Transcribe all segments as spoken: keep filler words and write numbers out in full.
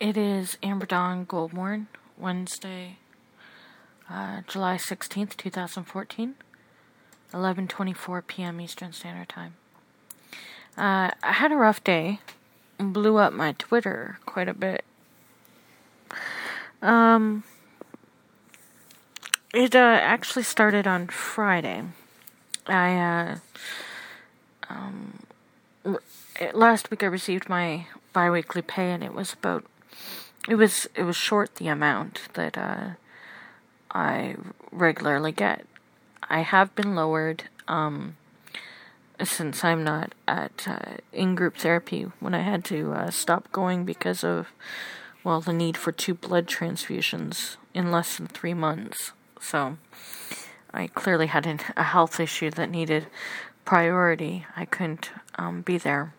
It is Amber Dawn Goldborn, Wednesday, uh, July sixteenth, twenty fourteen, eleven twenty-four p.m. Eastern Standard Time. Uh, I had a rough day, blew up my Twitter quite a bit. Um, it uh, actually started on Friday. I, uh, um, last week I received my biweekly pay, and it was about, it was, it was short the amount that, uh, I regularly get. I have been lowered, um, since I'm not at, uh, in-group therapy when I had to, uh, stop going because of, well, the need for two blood transfusions in less than three months, so I clearly had an, a health issue that needed priority. I couldn't um, be there,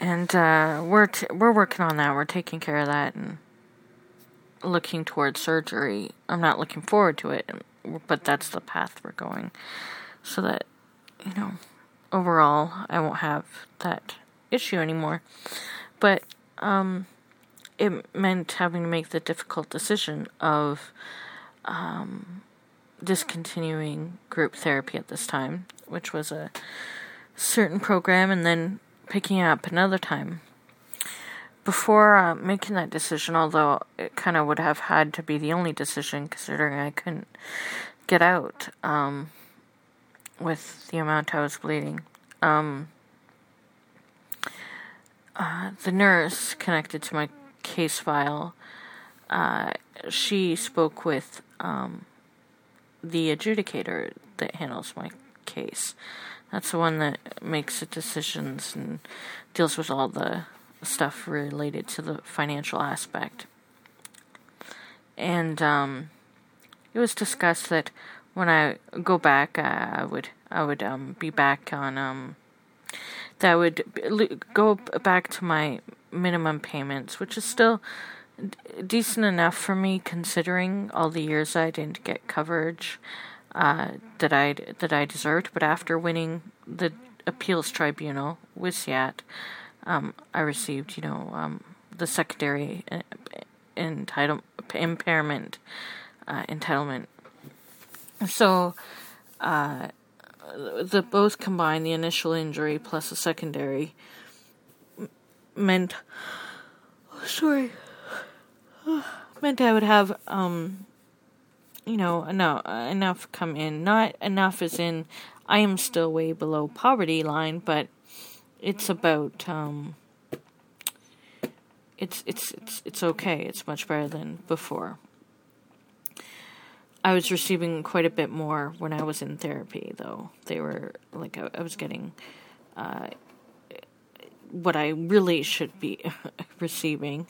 and uh, we're t- we're working on that. We're taking care of that and looking towards surgery. I'm not looking forward to it, but that's the path we're going, so that, you know, overall I won't have that issue anymore. But um, it meant having to make the difficult decision of um, discontinuing group therapy at this time, which was a certain program, and then picking it up another time. Before uh, making that decision, although it kind of would have had to be the only decision, considering I couldn't get out um, with the amount I was bleeding, um, uh, the nurse connected to my case file, uh, she spoke with um, the adjudicator that handles my case. That's the one that makes the decisions and deals with all the stuff related to the financial aspect. And um, it was discussed that when I go back, I would I would um, be back on um, that I would go back to my minimum payments, which is still decent enough for me, considering all the years I didn't get coverage uh, that I that I deserved. But after winning the appeals tribunal with S I A T, um, I received, you know, um, the secondary entitlement impairment uh, entitlement. So, uh, the both combined, the initial injury plus the secondary, meant oh, sorry. meant I would have, um, you know, enough, enough come in. Not enough as in, I am still way below poverty line, but it's about, um, it's, it's, it's, it's okay. It's much better than before. I was receiving quite a bit more when I was in therapy, though. They were, like, I, I was getting, uh, what I really should be receiving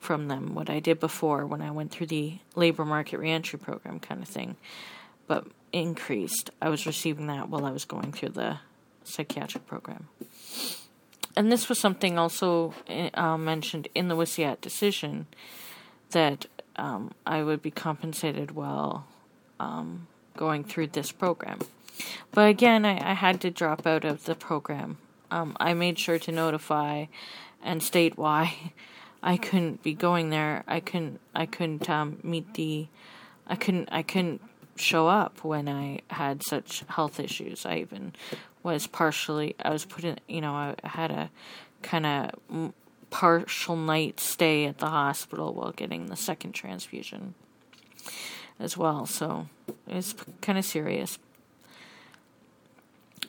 from them, what I did before when I went through the labor market reentry program kind of thing, but increased. I was receiving that while I was going through the psychiatric program. And this was something also uh, mentioned in the W S I A T decision, that um, I would be compensated while um, going through this program. But again, I, I had to drop out of the program. Um, I made sure to notify and state why I couldn't be going there. I couldn't. I couldn't um, meet the. I couldn't. I couldn't show up when I had such health issues. I even was partially. I was put in. You know, I had a kind of partial night stay at the hospital while getting the second transfusion as well. So it's kind of serious.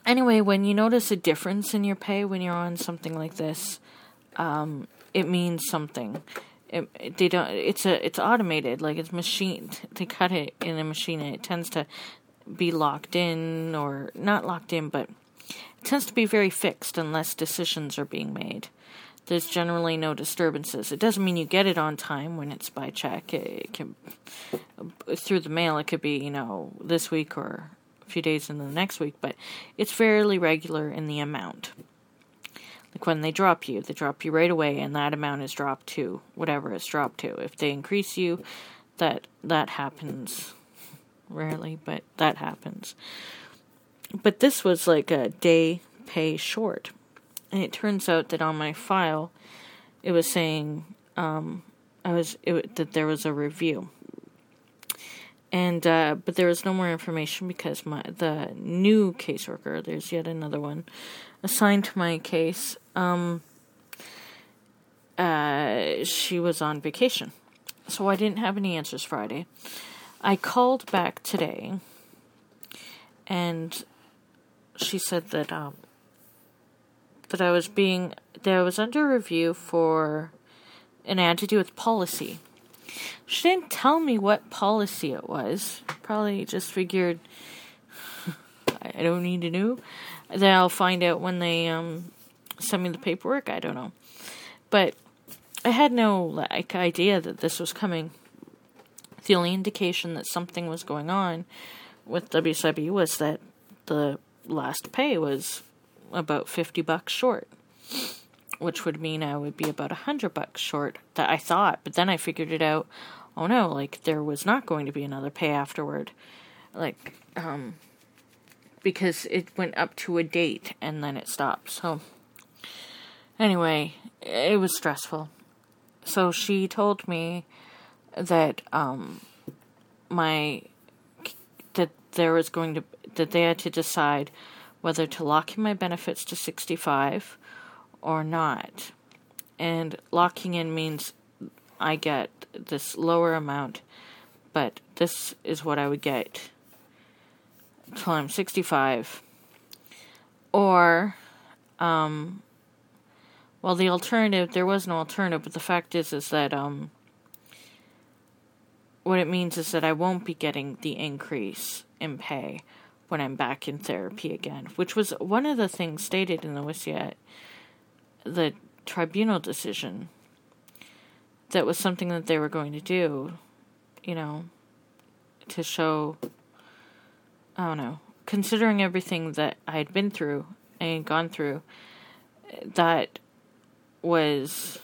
Anyway, when you notice a difference in your pay when you're on something like this, um, it means something. It, it, they don't. It's a. It's automated. Like, it's machined. They cut it in a machine, and it tends to be locked in, or not locked in, but it tends to be very fixed unless decisions are being made. There's generally no disturbances. It doesn't mean you get it on time when it's by check. It, it can through the mail. It could be, you know, this week or a few days into the next week, but it's fairly regular in the amount. Like, when they drop you, they drop you right away, and that amount is dropped to whatever it's dropped to. If they increase you, that that happens rarely, but that happens. But this was like a day pay short, and it turns out that on my file, it was saying um, I was it, that there was a review, and uh, but there was no more information because my the new caseworker, there's yet another one assigned to my case. Um, uh, she was on vacation, so I didn't have any answers Friday. I called back today, and she said that um that I was being that I was under review for, and it had to do with policy. She didn't tell me what policy it was. Probably just figured I don't need to know. Then I'll find out when they um send me the paperwork. I don't know, but I had no like idea that this was coming. The only indication that something was going on with W S I B was that the last pay was about fifty bucks short, which would mean I would be about one hundred bucks short, that I thought. But then I figured it out, oh no, like there was not going to be another pay afterward. Like, um, because it went up to a date and then it stopped. So anyway, it was stressful. So she told me that um my that there was going to that they had to decide whether to lock in my benefits to sixty-five or not, and locking in means I get this lower amount, but this is what I would get till I'm sixty-five, or um well the alternative there was no alternative, but the fact is is that um what it means is that I won't be getting the increase in pay when I'm back in therapy again, which was one of the things stated in the W S I A T, the tribunal decision. That was something that they were going to do, you know, to show, I don't know, considering everything that I had been through and gone through, that was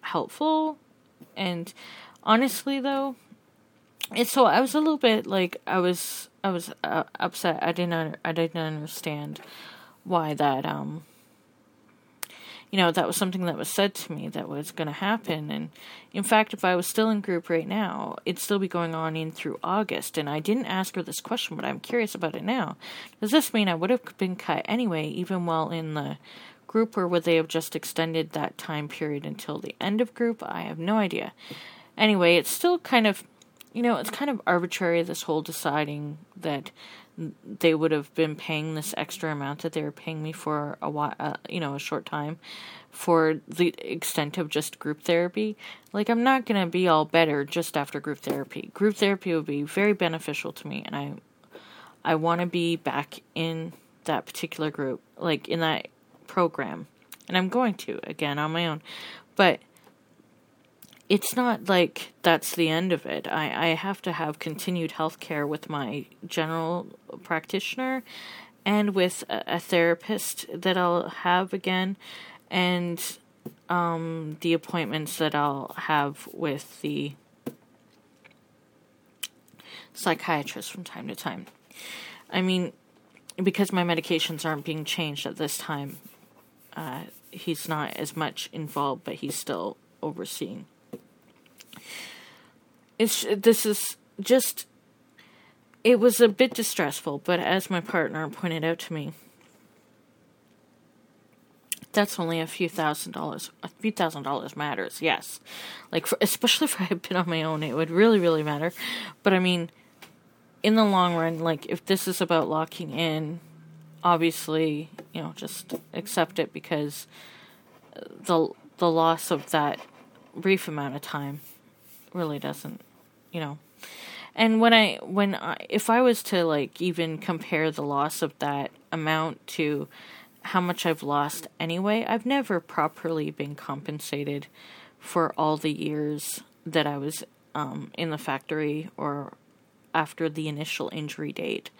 helpful. And honestly, though, it's so I was a little bit like I was I was uh, upset. I didn't I didn't understand why that um you know that was something that was said to me that was going to happen. And in fact, if I was still in group right now, it'd still be going on in through August. And I didn't ask her this question, but I'm curious about it now. Does this mean I would have been cut anyway, even while in the group, or would they have just extended that time period until the end of group? I have no idea. Anyway, it's still kind of, you know, it's kind of arbitrary, this whole deciding that they would have been paying this extra amount that they were paying me for a while, uh, you know, a short time, for the extent of just group therapy. Like, I'm not going to be all better just after group therapy. Group therapy would be very beneficial to me, and I I want to be back in that particular group, like in that program. And I'm going to, again, on my own. But it's not like that's the end of it. I, I have to have continued health care with my general practitioner and with a, a therapist that I'll have again, and um, the appointments that I'll have with the psychiatrist from time to time. I mean, because my medications aren't being changed at this time, uh, he's not as much involved, but he's still overseeing. It's, this is just, it was a bit distressful, but as my partner pointed out to me, that's only a few thousand dollars. A few thousand dollars matters, yes. Like, for, especially if I had been on my own, it would really, really matter. But I mean, in the long run, like, if this is about locking in, obviously, you know, just accept it, because the the loss of that brief amount of time really doesn't, you know. And when I, when I, if I was to, like, even compare the loss of that amount to how much I've lost anyway, I've never properly been compensated for all the years that I was um, in the factory or after the initial injury date.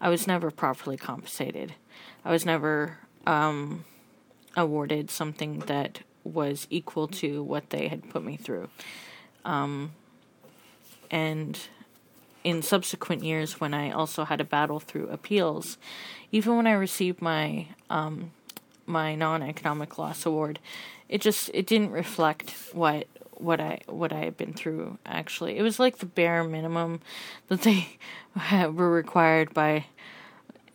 I was never properly compensated. I was never um, awarded something that was equal to what they had put me through. Um, and in subsequent years, when I also had to battle through appeals, even when I received my um, my non-economic loss award. It just, it didn't reflect what what I what I had been through, actually. It was like the bare minimum that they were required by,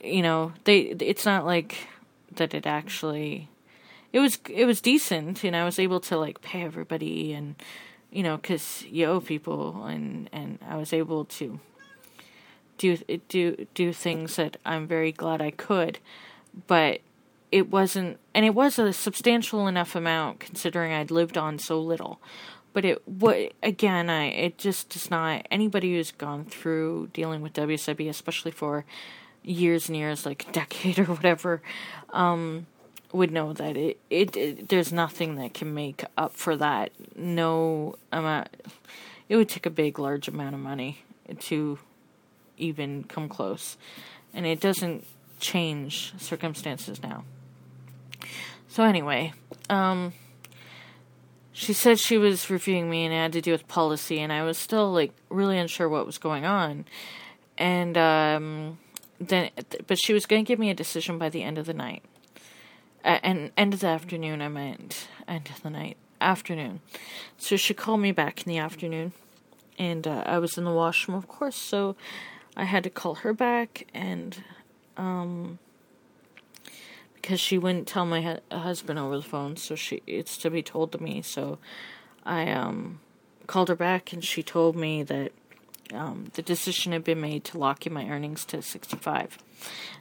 you know, they, it's not like that it actually, it was, it was decent, and I was able to, like, pay everybody, and, you know, because you owe people, and, and I was able to do, do, do things that I'm very glad I could, but it wasn't, and it was a substantial enough amount considering I'd lived on so little. But it, what again, I it just does not, anybody who's gone through dealing with W S I B, especially for years and years, like a decade or whatever, um, would know that it, it, it, there's nothing that can make up for that. No amount, it would take a big, large amount of money to even come close. And it doesn't change circumstances now. So anyway, um, she said she was reviewing me and it had to do with policy, and I was still, like, really unsure what was going on. And um, then, but she was going to give me a decision by the end of the night, uh, and end of the afternoon. I meant end of the night, afternoon. So she called me back in the afternoon, and uh, I was in the washroom, of course. So I had to call her back, and um. because she wouldn't tell my hu- husband over the phone, so she it's to be told to me. So I um, called her back, and she told me that um, the decision had been made to lock in my earnings to sixty-five.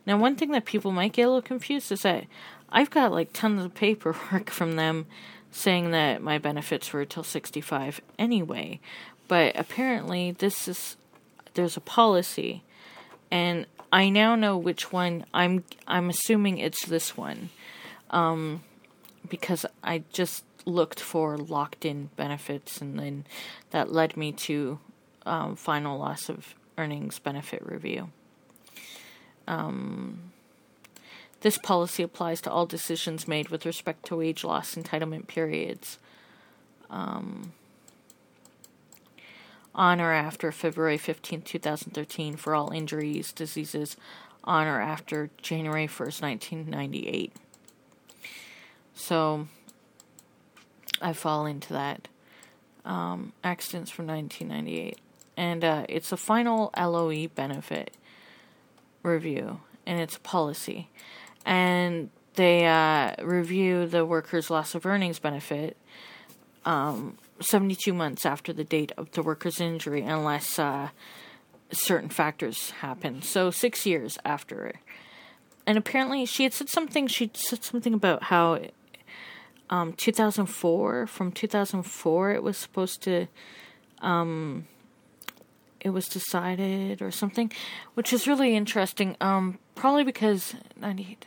Now, one thing that people might get a little confused is that I've got, like, tons of paperwork from them saying that my benefits were till sixty-five anyway. But apparently, this is there's a policy, and I now know which one. I'm I'm assuming it's this one, um, because I just looked for locked-in benefits, and then that led me to um, final loss of earnings benefit review. Um, this policy applies to all decisions made with respect to wage loss entitlement periods Um on or after February fifteenth, twenty thirteen, for all injuries, diseases, on or after January first, nineteen ninety-eight. So, I fall into that. Um, accidents from nineteen ninety-eight. And uh, it's a final L O E benefit review, and it's a policy. And they uh, review the worker's loss of earnings benefit Um, seventy-two months after the date of the worker's injury, unless uh, certain factors happen. So six years after. And apparently she had said something. She said something about how um, two thousand four. From two thousand four, it was supposed to. Um, it was decided or something, which is really interesting. Um, probably because ninety-eight.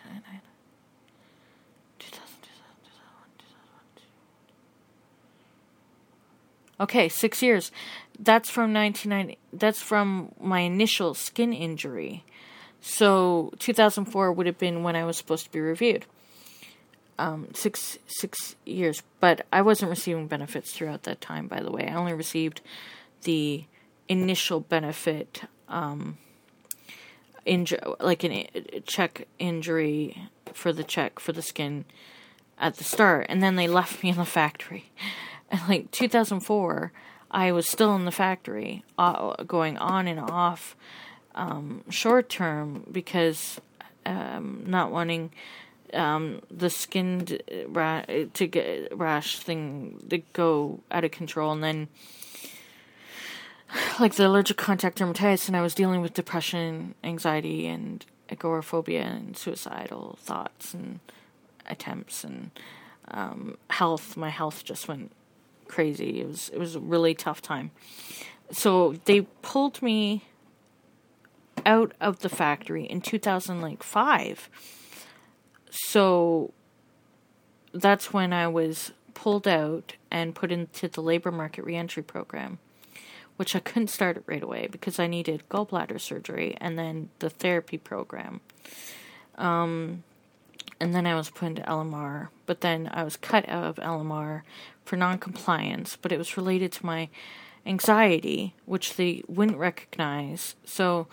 Okay, six years. That's from nineteen ninety. That's from my initial skin injury. So two thousand four would have been when I was supposed to be reviewed. Um, six six years. But I wasn't receiving benefits throughout that time, by the way. I only received the initial benefit, um, inju- like an, a check injury for the check for the skin at the start. And then they left me in the factory. Like two thousand four, I was still in the factory, uh, going on and off, um, short term, because um, not wanting um, the skin ra- to get rash thing to go out of control, and then like the allergic contact dermatitis, and I was dealing with depression, anxiety, and agoraphobia, and suicidal thoughts and attempts, and um, health. My health just went crazy. It was it was a really tough time. So they pulled me out of the factory in two thousand five. So that's when I was pulled out and put into the labor market reentry program, which I couldn't start it right away because I needed gallbladder surgery and then the therapy program. Um, and then I was put into L M R, but then I was cut out of L M R for non-compliance, but it was related to my anxiety, which they wouldn't recognize. So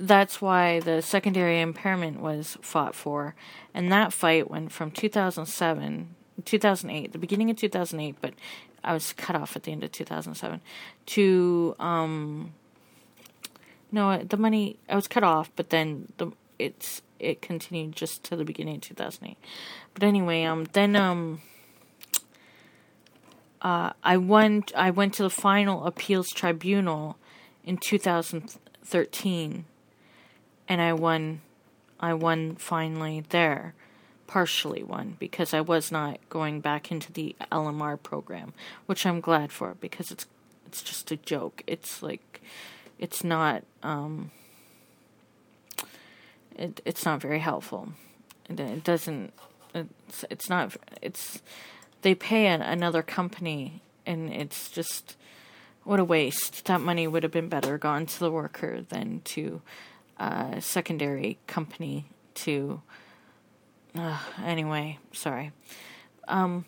that's why the secondary impairment was fought for, and that fight went from two thousand seven, two thousand eight, the beginning of two thousand eight, but I was cut off at the end of two thousand seven, to, um, no, the money, I was cut off, but then the it's it continued just to the beginning of two thousand eight. But anyway, um, then, um, uh, I won, I went to the final appeals tribunal in two thousand thirteen, and I won, I won finally there, partially won, because I was not going back into the L M R program, which I'm glad for, because it's, it's just a joke. It's like, it's not, um, it, it's not very helpful. It, it doesn't, it's, it's not, it's, they pay an, another company, and it's just, what a waste. That money would have been better gone to the worker than to a uh, secondary company to... Uh, anyway, sorry. Um,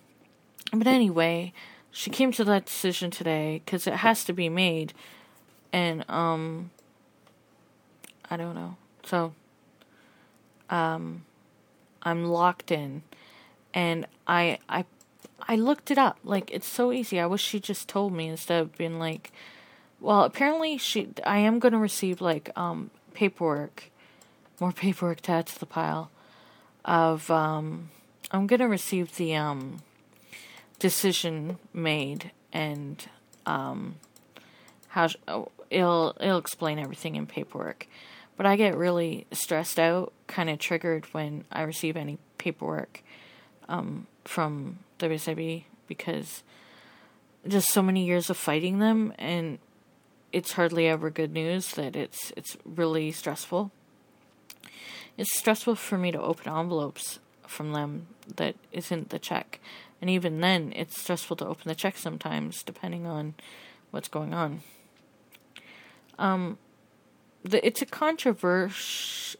but anyway, she came to that decision today because it has to be made. And, um... I don't know. So, um... I'm locked in. And I... I I looked it up. Like, it's so easy. I wish she just told me instead of being like, well, apparently she, I am going to receive, like, um, paperwork, more paperwork to add to the pile of, um, I'm going to receive the, um, decision made and, um, how, sh- oh, it'll, it'll explain everything in paperwork. But I get really stressed out, kind of triggered when I receive any paperwork, um, from W S I B, because just so many years of fighting them, and it's hardly ever good news, that it's it's really stressful. It's stressful for me to open envelopes from them that isn't the check. And even then, it's stressful to open the check sometimes, depending on what's going on. Um, the, it's a controversial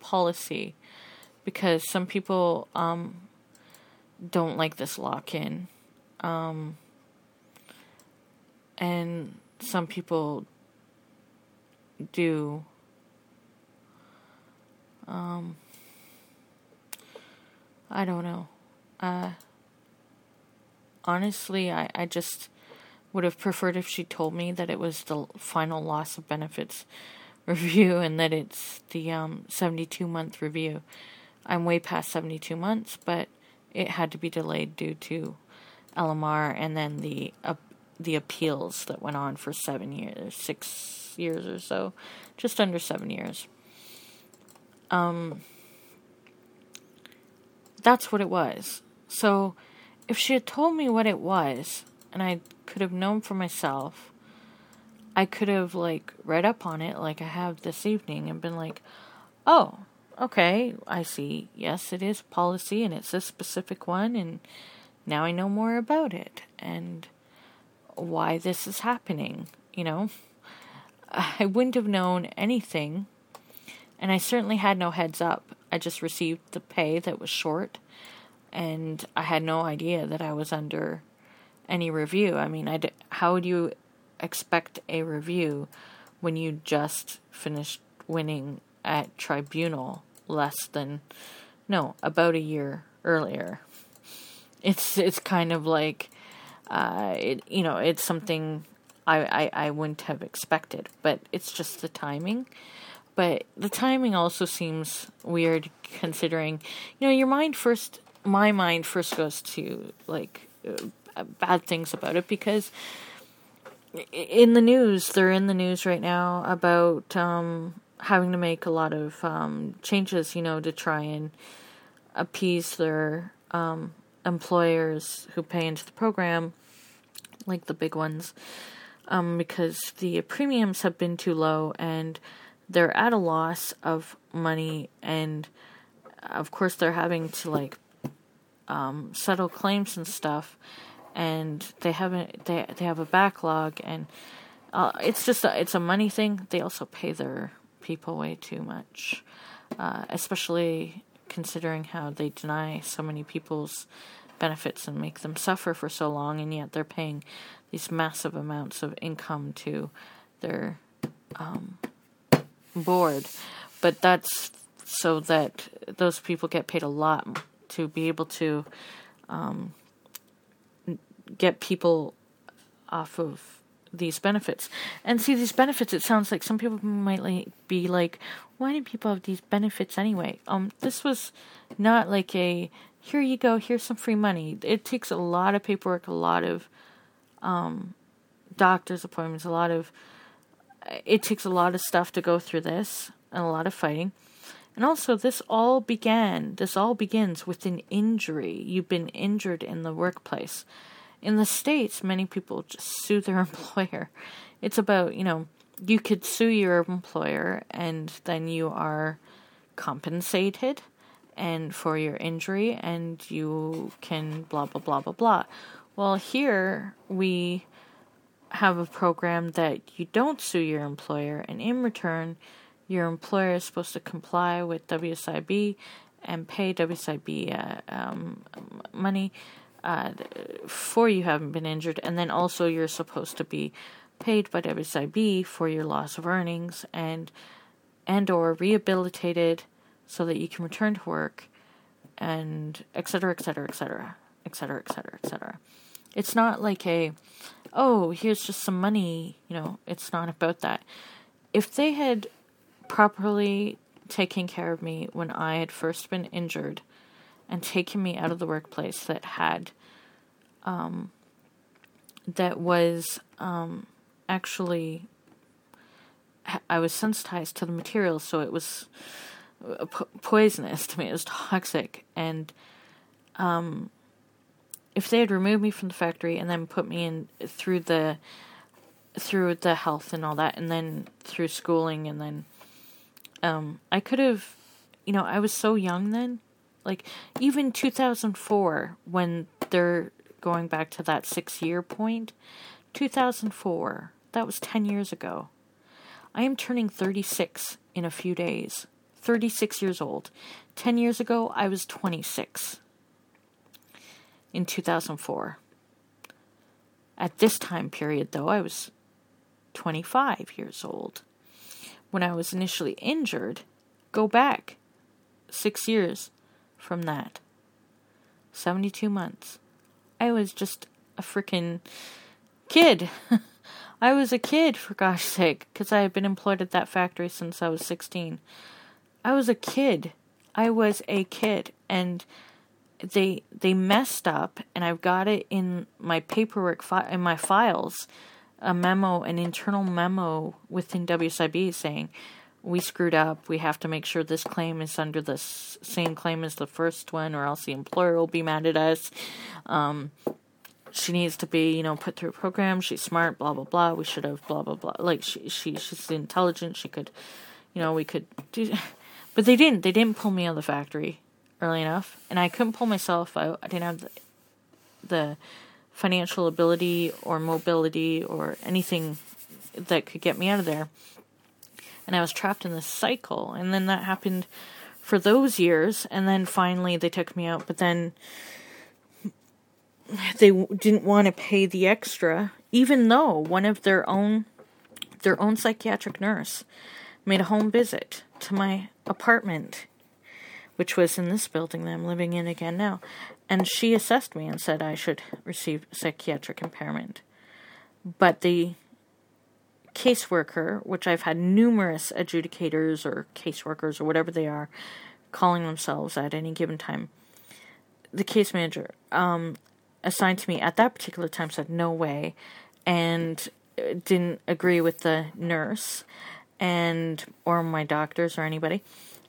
policy, because some people... um. don't like this lock-in. Um, and some people do. Um, I don't know. Uh, honestly, I, I just would have preferred if she told me that it was the final loss of benefits review and that it's the um, seventy-two month review. I'm way past seventy-two months, but it had to be delayed due to L M R and then the uh, the appeals that went on for seven years, six years or so, just under seven years. Um, that's what it was. So if she had told me what it was, and I could have known for myself, I could have, like, read up on it like I have this evening and been like, oh, okay, I see. Yes, it is policy, and it's a specific one, and now I know more about it, and why this is happening, you know? I wouldn't have known anything, and I certainly had no heads up. I just received the pay that was short, and I had no idea that I was under any review. I mean, I'd, how would you expect a review when you just finished winning at tribunal less than, no, about a year earlier? It's it's kind of like, uh, it, you know, it's something I, I, I wouldn't have expected, but it's just the timing. But the timing also seems weird considering, you know, your mind first, my mind first goes to, like, uh, bad things about it, because in the news, they're in the news right now about, um, having to make a lot of um, changes, you know, to try and appease their um, employers who pay into the program, like the big ones, um, because the premiums have been too low and they're at a loss of money, and of course they're having to, like, um, settle claims and stuff, and they haven't. They they have a backlog, and uh, it's just a, it's a money thing. They also pay their people way too much, uh, especially considering how they deny so many people's benefits and make them suffer for so long, and yet they're paying these massive amounts of income to their um, board, but that's so that those people get paid a lot to be able to um, get people off of these benefits. And see, these benefits, it sounds like some people might like, be like, why do people have these benefits anyway? Um, this was not like a, here you go, here's some free money. It takes a lot of paperwork, a lot of um, doctor's appointments, a lot of, it takes a lot of stuff to go through this, and a lot of fighting. And also, this all began, this all begins with an injury. You've been injured in the workplace. In the States, many people just sue their employer. It's about, you know, you could sue your employer and then you are compensated and for your injury and you can blah, blah, blah, blah, blah. Well, here we have a program that you don't sue your employer, and in return, your employer is supposed to comply with W S I B and pay W S I B uh, um, money uh, for you haven't been injured, and then also you're supposed to be paid by W S I B for your loss of earnings and and or rehabilitated so that you can return to work, and et cetera, et cetera, et cetera, et cetera, et cetera, et cetera. It's not like a, oh, here's just some money, you know, it's not about that. If they had properly taking care of me when I had first been injured and taking me out of the workplace that had, um, that was, um, actually, I was sensitized to the material, so it was po- poisonous to me, it was toxic, and, um, if they had removed me from the factory and then put me in through the, through the health and all that, and then through schooling, and then Um, I could have, you know, I was so young then, like even two thousand four, when they're going back to that six year point, two thousand four, that was ten years ago. I am turning thirty-six in a few days, thirty-six years old. ten years ago, I was twenty-six in two thousand four. At this time period though, I was twenty-five years old. When I was initially injured, go back six years from that. seventy-two months. I was just a freaking kid. I was a kid, for gosh sake, because I had been employed at that factory since I was sixteen. I was a kid. I was a kid. And they they messed up, and I've got it in my paperwork, fi- in my files, a memo, an internal memo within W S I B saying, we screwed up, we have to make sure this claim is under the s- same claim as the first one, or else the employer will be mad at us. Um, she needs to be, you know, put through a program, she's smart, blah, blah, blah, we should have blah, blah, blah. Like, she, she she's intelligent, she could, you know, we could do... But they didn't. They didn't pull me out of the factory early enough, and I couldn't pull myself out. I didn't have the... the financial ability or mobility or anything that could get me out of there. And I was trapped in this cycle. And then that happened for those years. And then finally they took me out, but then they didn't want to pay the extra, even though one of their own, their own psychiatric nurse made a home visit to my apartment, which was in this building that I'm living in again now. And she assessed me and said I should receive psychiatric impairment. But the caseworker, which I've had numerous adjudicators or caseworkers or whatever they are calling themselves at any given time, the case manager um, assigned to me at that particular time said no way, and didn't agree with the nurse and or my doctors or anybody.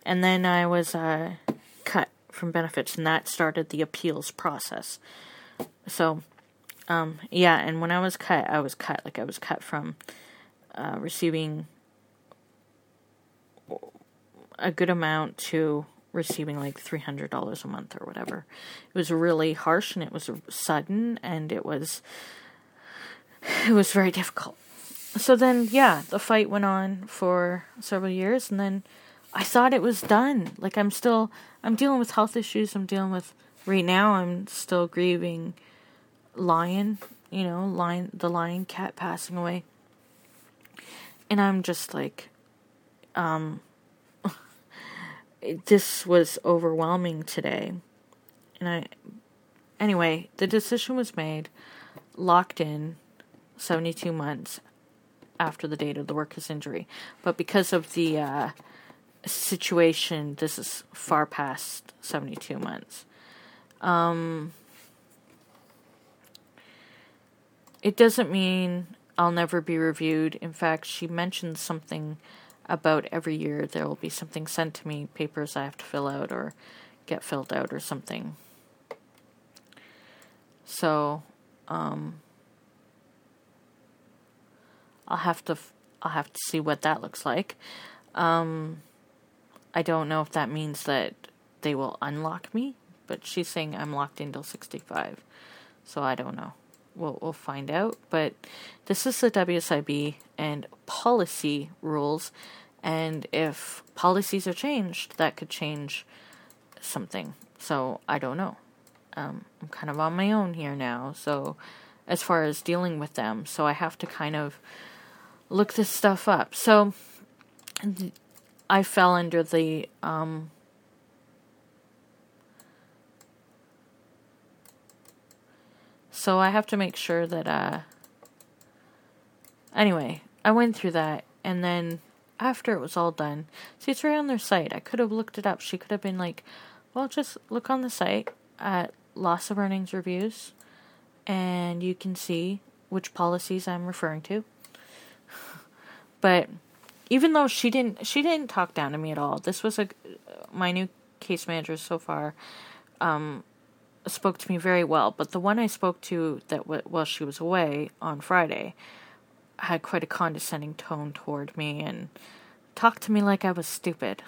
And then I was uh, cut from benefits, and that started the appeals process. So, um, yeah, and when I was cut, I was cut. Like, I was cut from uh, receiving a good amount to receiving, like, three hundred dollars a month or whatever. It was really harsh, and it was sudden, and it was, it was very difficult. So then, yeah, the fight went on for several years, and then I thought it was done. Like, I'm still, I'm dealing with health issues. I'm dealing with, right now, I'm still grieving Lion, you know, Lion, the Lion cat passing away. And I'm just like, Um, it just was overwhelming today. And I, anyway, the decision was made, locked in seventy-two months after the date of the worker's injury. But because of the uh, situation, this is far past seventy-two months. Um, it doesn't mean I'll never be reviewed. In fact, she mentioned something about every year there will be something sent to me, papers I have to fill out or get filled out or something. So, um, I'll have to, f- I'll have to see what that looks like. Um, I don't know if that means that they will unlock me, but she's saying I'm locked in till sixty-five. So I don't know. We'll, we'll find out. But this is the W S I B and policy rules. And if policies are changed, that could change something. So I don't know. Um, I'm kind of on my own here now. So as far as dealing with them, so I have to kind of look this stuff up. So th- I fell under the, um, So I have to make sure that, uh, anyway, I went through that, and then after it was all done, see, it's right on their site. I could have looked it up. She could have been like, well, just look on the site at loss of earnings reviews, and you can see which policies I'm referring to. But even though she didn't, she didn't talk down to me at all. This was a, my new case manager so far, um, spoke to me very well, but the one I spoke to that w- while she was away on Friday had quite a condescending tone toward me and talked to me like I was stupid.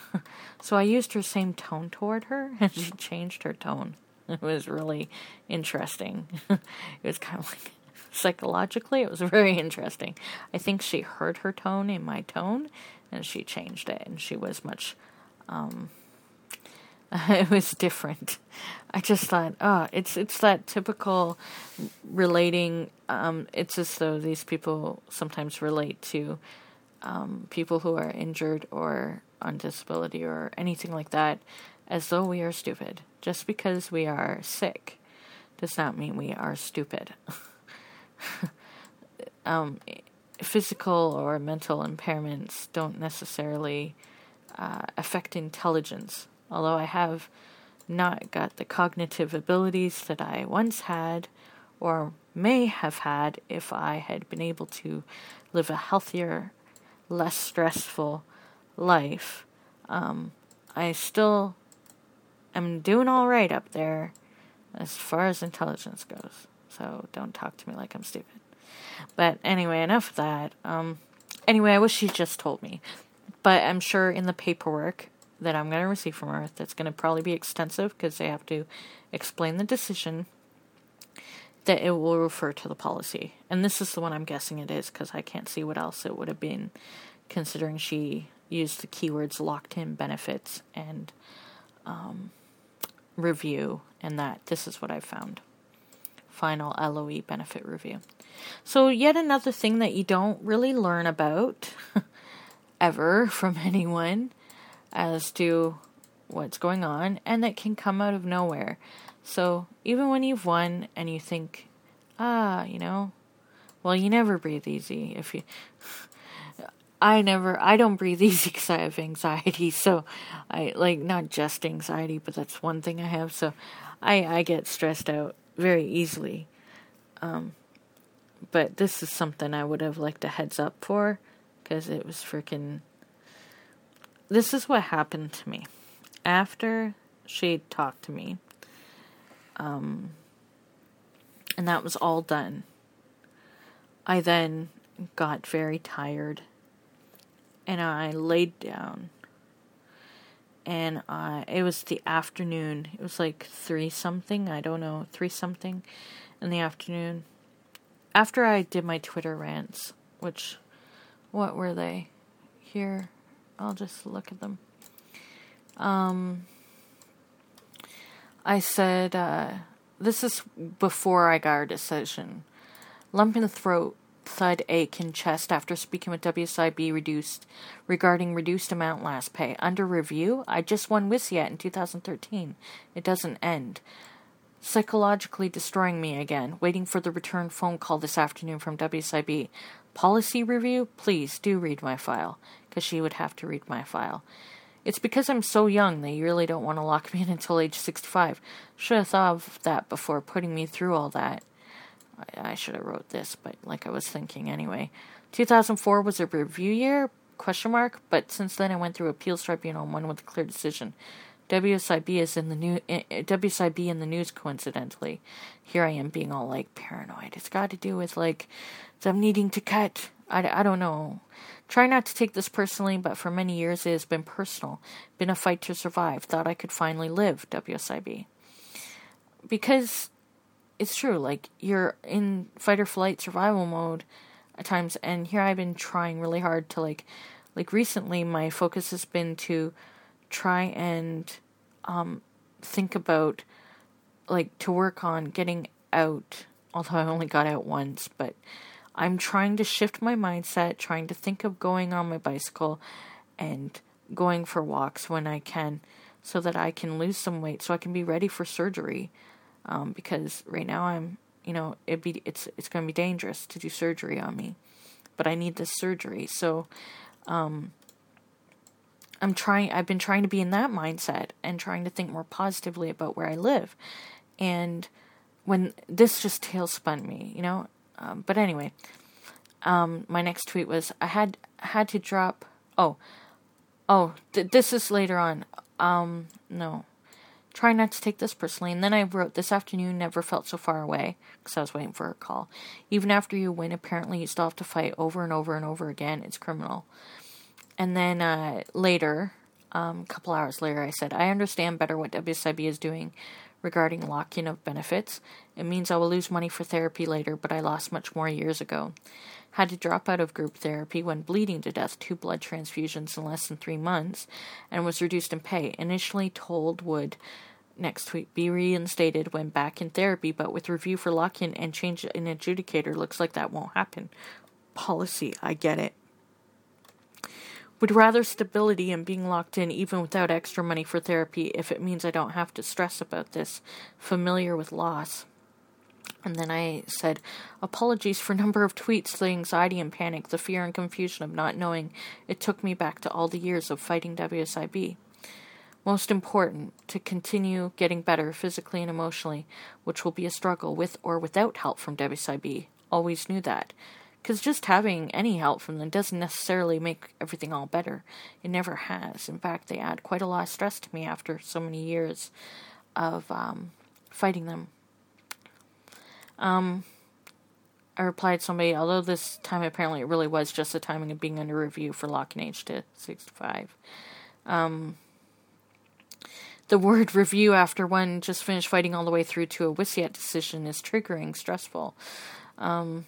So I used her same tone toward her, and she changed her tone. It was really interesting. It was kind of like, psychologically, it was very interesting. I think she heard her tone in my tone, and she changed it, and she was much, um, it was different. I just thought, oh, it's it's that typical relating. Um, it's as though these people sometimes relate to um, people who are injured or on disability or anything like that, as though we are stupid. Just because we are sick does not mean we are stupid. um, physical or mental impairments don't necessarily uh, affect intelligence. Although I have not got the cognitive abilities that I once had or may have had if I had been able to live a healthier, less stressful life, um, I still am doing all right up there as far as intelligence goes. So don't talk to me like I'm stupid. But anyway, enough of that. Um, anyway, I wish she just told me. But I'm sure in the paperwork that I'm going to receive from her, that's going to probably be extensive, because they have to explain the decision, that it will refer to the policy. And this is the one I'm guessing it is, because I can't see what else it would have been, considering she used the keywords locked-in benefits and um, review, and that this is what I found. Final L O E benefit review. So yet another thing that you don't really learn about ever from anyone, as to what's going on, and that can come out of nowhere. So even when you've won and you think, ah, you know, well, you never breathe easy. If you, I never, I don't breathe easy because I have anxiety. So I like not just anxiety, but that's one thing I have. So I, I get stressed out very easily. Um, but this is something I would have liked a heads up for, because it was freaking. This is what happened to me. After she talked to me, um, and that was all done, I then got very tired, and I laid down, and I, it was the afternoon, it was like three something, I don't know, three something in the afternoon. After I did my Twitter rants, which, what were they? Here, I'll just look at them. Um, I said, uh, this is before I got our decision. Lump in the throat side ache in chest after speaking with W S I B reduced regarding reduced amount last pay. Under review? I just won W S I A T in two thousand thirteen. It doesn't end. Psychologically destroying me again. Waiting for the return phone call this afternoon from W S I B. Policy review? Please do read my file. Because she would have to read my file. It's because I'm so young that you really don't want to lock me in until age sixty-five. Should have thought of that before putting me through all that. I, I should have wrote this, but like I was thinking anyway. two thousand four was a review year? Question mark. But since then I went through appeals tribunal and won with a clear decision. W S I B is in the new uh, W S I B in the news coincidentally. Here I am being all like paranoid. It's got to do with like them needing to cut. I, I don't know. Try not to take this personally, but for many years it has been personal. Been a fight to survive. Thought I could finally live, W S I B. Because it's true, like, you're in fight or flight survival mode at times, and here I've been trying really hard to, like, like recently my focus has been to try and um, think about, like, to work on getting out, although I only got out once, but I'm trying to shift my mindset, trying to think of going on my bicycle and going for walks when I can so that I can lose some weight so I can be ready for surgery. Um, because right now I'm, you know, it'd be, it's, it's going to be dangerous to do surgery on me, but I need this surgery. So, um, I'm trying, I've been trying to be in that mindset and trying to think more positively about where I live. And when this just tailspun me, you know, Um, but anyway, um, my next tweet was, I had had to drop, oh, oh, th- this is later on, um, no, try not to take this personally, and then I wrote, this afternoon never felt so far away, because I was waiting for her call, even after you win, apparently you still have to fight over and over and over again, it's criminal, and then, uh, later, um, a couple hours later, I said, I understand better what W S I B is doing regarding lock-in of benefits. It means I will lose money for therapy later, but I lost much more years ago. Had to drop out of group therapy when bleeding to death, two blood transfusions in less than three months, and was reduced in pay. Initially told would, next tweet, be reinstated when back in therapy, but with review for lock-in and change in adjudicator, looks like that won't happen. Policy, I get it. Would rather stability and being locked in even without extra money for therapy if it means I don't have to stress about this. Familiar with loss. And then I said, apologies for number of tweets, the anxiety and panic, the fear and confusion of not knowing. It took me back to all the years of fighting W S I B. Most important, to continue getting better physically and emotionally, which will be a struggle with or without help from W S I B. Always knew that. Because just having any help from them doesn't necessarily make everything all better. It never has. In fact, they add quite a lot of stress to me after so many years of um, fighting them. Um, I replied to somebody, although this time apparently it really was just the timing of being under review for locking age to sixty-five. Um, the word review after one just finished fighting all the way through to a W S I A T decision is triggering, stressful. Um...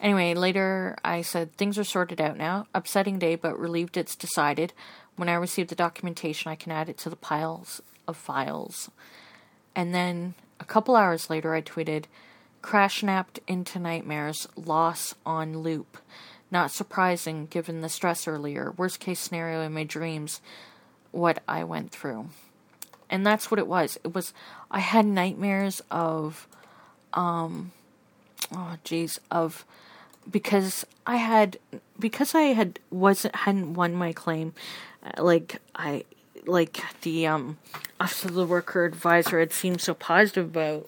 Anyway, later I said, things are sorted out now. Upsetting day, but relieved it's decided. When I receive the documentation, I can add it to the piles of files. And then a couple hours later, I tweeted, crash napped into nightmares, loss on loop. Not surprising, given the stress earlier. Worst case scenario in my dreams, what I went through. And that's what it was. It was, I had nightmares of, um, oh, geez, of... Because I had, because I had wasn't hadn't won my claim, like I, like the um, Office of the Worker Advisor had seemed so positive about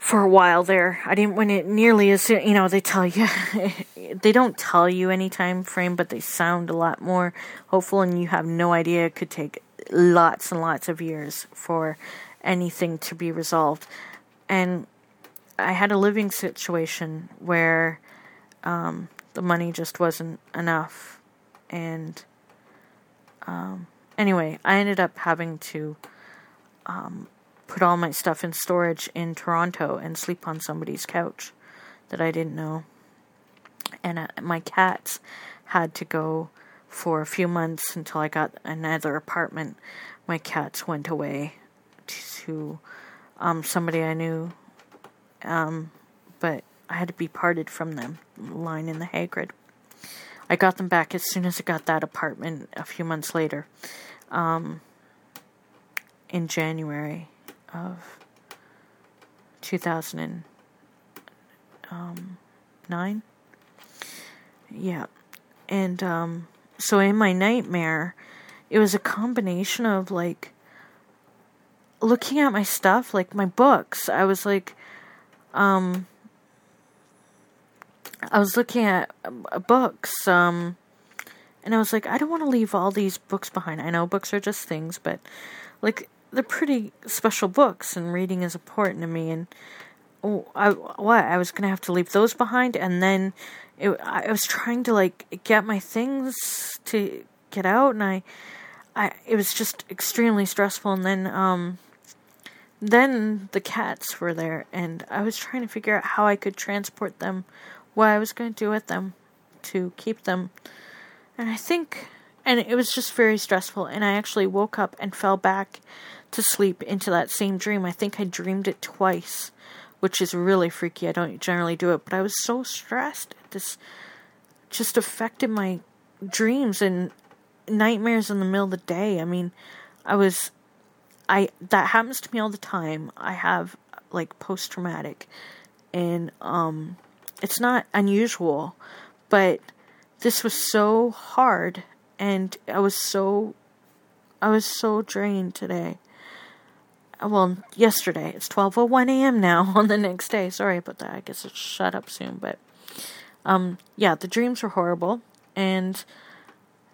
for a while there. I didn't win it nearly as, you know, they tell you, they don't tell you any time frame, but they sound a lot more hopeful, and you have no idea it could take lots and lots of years for anything to be resolved, and I had a living situation where um, the money just wasn't enough, and um, anyway, I ended up having to um, put all my stuff in storage in Toronto and sleep on somebody's couch that I didn't know, and I, my cats had to go for a few months until I got another apartment. My cats went away to um, somebody I knew. Um, but I had to be parted from them, Lion and the Hagrid. I got them back as soon as I got that apartment a few months later, um, in January of two thousand nine. Yeah, and um, so in my nightmare, it was a combination of, like, looking at my stuff, like my books. I was like, um, I was looking at uh, books, um, and I was like, I don't want to leave all these books behind. I know books are just things, but, like, they're pretty special books, and reading is important to me, and oh, I, what, I was going to have to leave those behind, and then it, I was trying to, like, get my things to get out, and I, I, it was just extremely stressful, and then, um, then the cats were there, and I was trying to figure out how I could transport them, what I was going to do with them to keep them. And I think, and it was just very stressful, and I actually woke up and fell back to sleep into that same dream. I think I dreamed it twice, which is really freaky. I don't generally do it, but I was so stressed. This just affected my dreams and nightmares in the middle of the day. I mean, I was, I, that happens to me all the time. I have, like, post-traumatic, and, um, it's not unusual, but this was so hard, and I was so, I was so drained today. Well, yesterday. It's twelve oh one a.m. now on the next day. Sorry about that. I guess it'll shut up soon, but, um, yeah, the dreams were horrible, and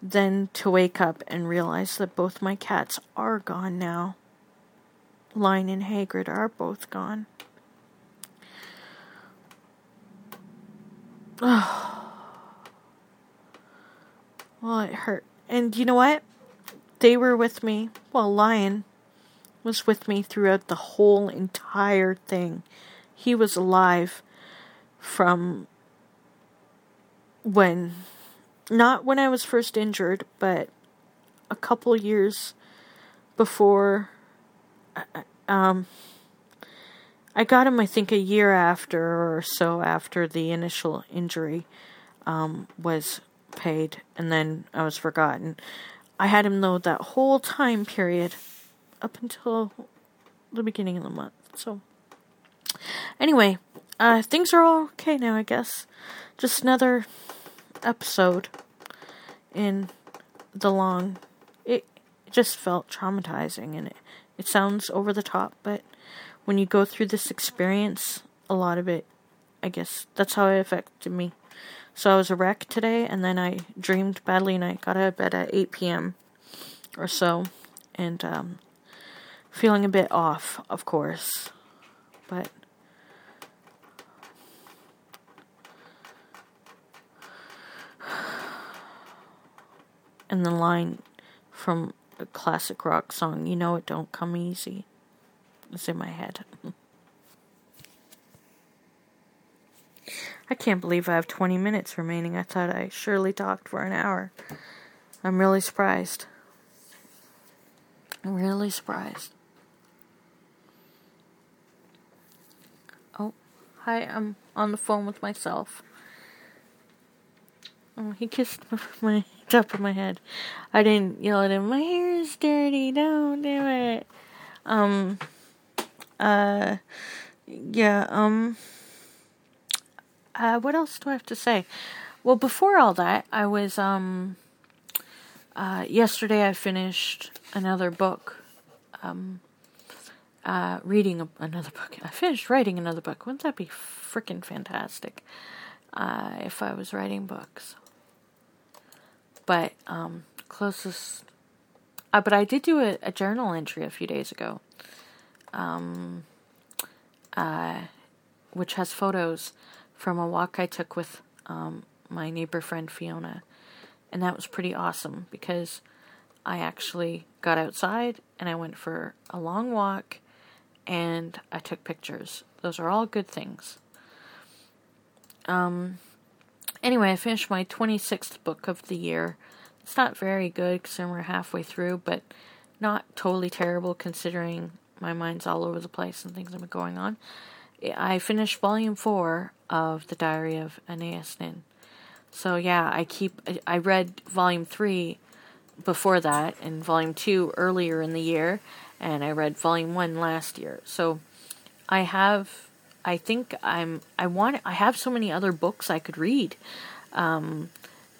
then to wake up and realize that both my cats are gone now. Lion and Hagrid are both gone. Oh. Well, it hurt. And you know what? They were with me. Well, Lion was with me throughout the whole entire thing. He was alive from when, not when I was first injured, but a couple years before. Um, I got him, I think, a year after or so after the initial injury um, was paid, and then I was forgotten. I had him, though, that whole time period up until the beginning of the month. So, anyway, uh, things are all okay now, I guess. Just another episode in the long. It just felt traumatizing, and it, it sounds over the top, but when you go through this experience, a lot of it, I guess, that's how it affected me. So I was a wreck today, and then I dreamed badly, and I got out of bed at eight p.m. or so, and um, feeling a bit off, of course, but and the line from a classic rock song, you know it don't come easy, it's in my head. I can't believe I have twenty minutes remaining. I thought I surely talked for an hour. I'm really surprised. I'm really surprised. Oh, hi, I'm on the phone with myself. Oh, he kissed my top of my head. I didn't yell at him, my hair is dirty, don't do it. Um... Uh, yeah, um, uh, what else do I have to say? Well, before all that, I was, um, uh, yesterday I finished another book, um, uh, reading a- another book. I finished writing another book. Wouldn't that be freaking fantastic, uh, if I was writing books? But, um, closest, uh, but I did do a, a journal entry a few days ago. Um, uh, which has photos from a walk I took with, um, my neighbor friend Fiona, and that was pretty awesome, because I actually got outside, and I went for a long walk, and I took pictures. Those are all good things. Um, anyway, I finished my twenty-sixth book of the year. It's not very good, because we're halfway through, but not totally terrible, considering my mind's all over the place and things have been going on. I finished volume four of The Diary of Anais Nin. So yeah, I keep, I read volume three before that and volume two earlier in the year, and I read volume one last year. So I have, I think I'm, I want, I have so many other books I could read. Um,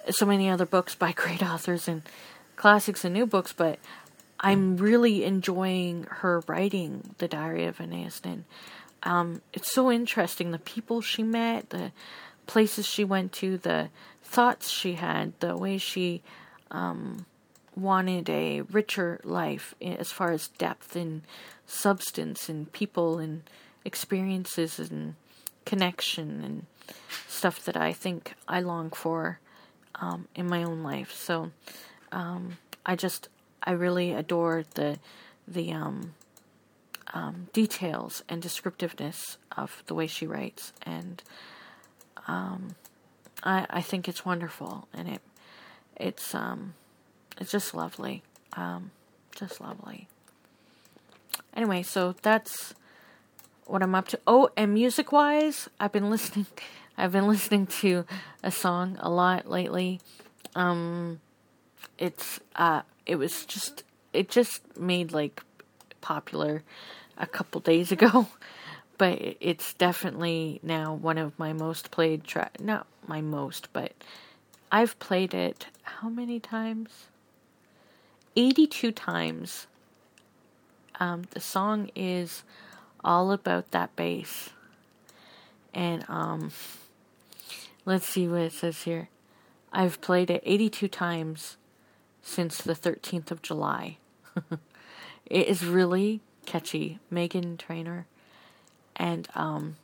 so many other books by great authors and classics and new books, but I'm really enjoying her writing The Diary of Anais Nin. Um, it's so interesting, the people she met, the places she went to, the thoughts she had, the way she um, wanted a richer life as far as depth and substance and people and experiences and connection and stuff that I think I long for um, in my own life. So um, I just, I really adore the, the, um, Um, details and descriptiveness of the way she writes, and um, I, I think it's wonderful, and it it's um, it's just lovely, um, just lovely. Anyway, so that's what I'm up to. Oh, and music-wise, I've been listening, I've been listening to a song a lot lately. Um, it's uh, it was just it just made like popular a couple days ago, but it's definitely now one of my most played track. Not my most, but I've played it how many times? eighty-two times. Um, the song is All About That Bass, and um, let's see what it says here. I've played it eighty-two times since the thirteenth of July. It is really catchy. Megan Trainor. And, um...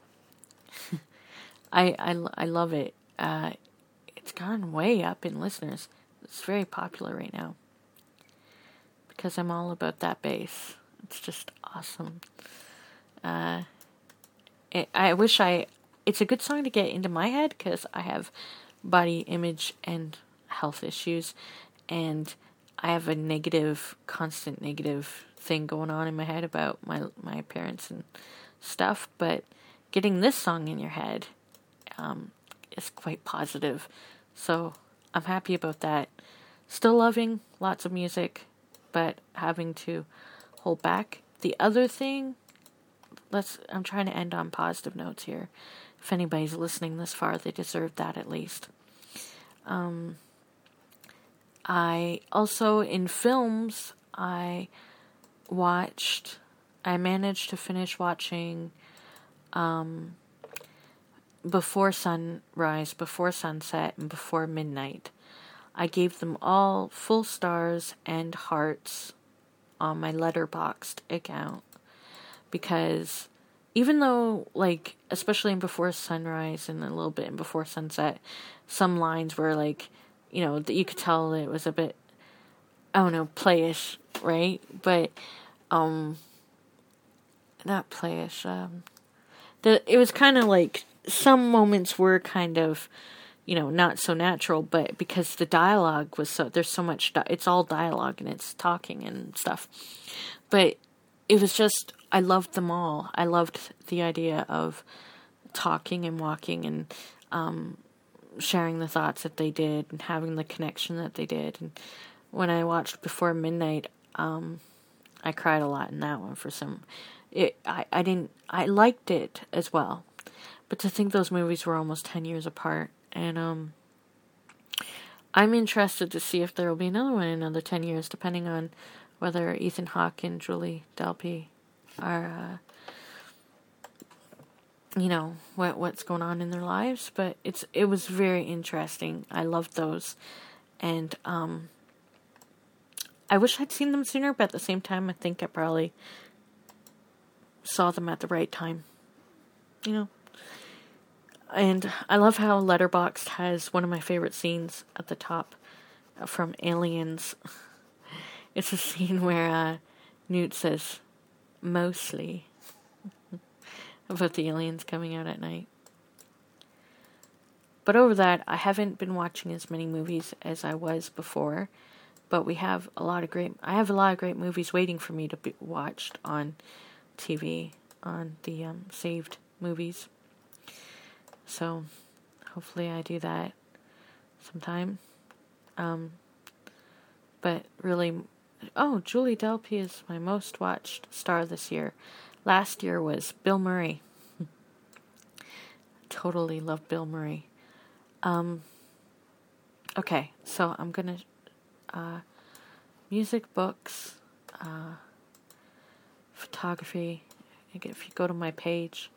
I, I, I love it. Uh, it's gone way up in listeners. It's very popular right now. Because I'm all about that bass. It's just awesome. Uh, it, I wish I... It's a good song to get into my head, because I have body image and health issues. And I have a negative, constant negative thing going on in my head about my my parents and stuff, but getting this song in your head um, is quite positive, so I'm happy about that. Still loving lots of music, but having to hold back. The other thing, let's I'm trying to end on positive notes here. If anybody's listening this far, they deserve that at least. Um... I also, in films, I watched, I managed to finish watching um, Before Sunrise, Before Sunset, and Before Midnight. I gave them all full stars and hearts on my Letterboxd account, because even though, like, especially in Before Sunrise and a little bit in Before Sunset, some lines were like, you know, that you could tell it was a bit, I don't know, playish, right? But, um, not playish, um, the, it was kind of like, some moments were kind of, you know, not so natural, but because the dialogue was so, there's so much, di- it's all dialogue, and it's talking and stuff, but it was just, I loved them all. I loved the idea of talking and walking and, um, sharing the thoughts that they did and having the connection that they did. And when I watched Before Midnight, um, I cried a lot in that one for some, it, I, I didn't, I liked it as well, but to think those movies were almost ten years apart, and, um, I'm interested to see if there will be another one in another ten years, depending on whether Ethan Hawke and Julie Delpy are, uh, you know, what what's going on in their lives, but it's it was very interesting. I loved those, and um, I wish I'd seen them sooner, but at the same time, I think I probably saw them at the right time, you know. And I love how Letterboxd has one of my favorite scenes at the top from Aliens. It's a scene where uh, Newt says, "Mostly," about the aliens coming out at night. But over that, I haven't been watching as many movies as I was before. But we have a lot of great... I have a lot of great movies waiting for me to be watched on T V. On the um, saved movies. So hopefully I do that sometime. Um, but really, oh, Julie Delpy is my most watched star this year. Last year was Bill Murray. Totally love Bill Murray. Um, okay, so I'm gonna, uh, music, books, uh, photography. If you go to my page,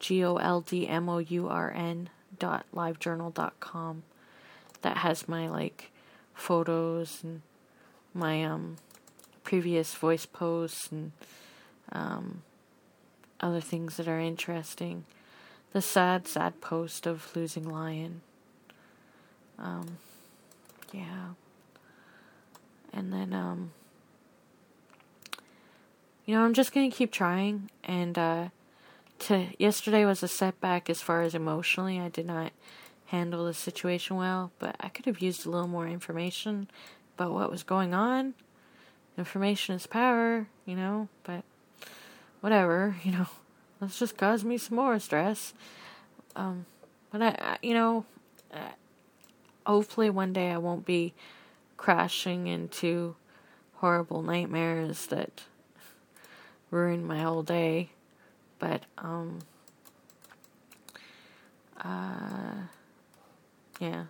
G O L D M O U R N dot livejournal dot com, that has my, like, photos and my, um, previous voice posts and, um, other things that are interesting. The sad, sad post of losing Lion. Um, yeah. And then, um, you know, I'm just going to keep trying. And, uh, to, yesterday was a setback as far as emotionally. I did not handle the situation well, but I could have used a little more information about what was going on. Information is power, you know, but whatever, you know. That's just caused me some more stress. Um, but I, I you know, uh, hopefully one day I won't be crashing into horrible nightmares that ruin my whole day. But, um, uh, yeah.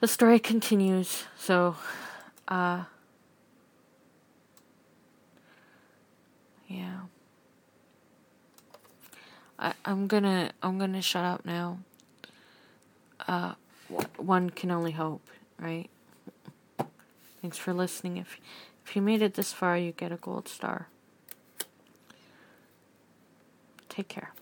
The story continues, so, uh, yeah. I, I'm gonna, I'm gonna shut up now. Uh, one can only hope, right? Thanks for listening. If, if you made it this far, you get a gold star. Take care.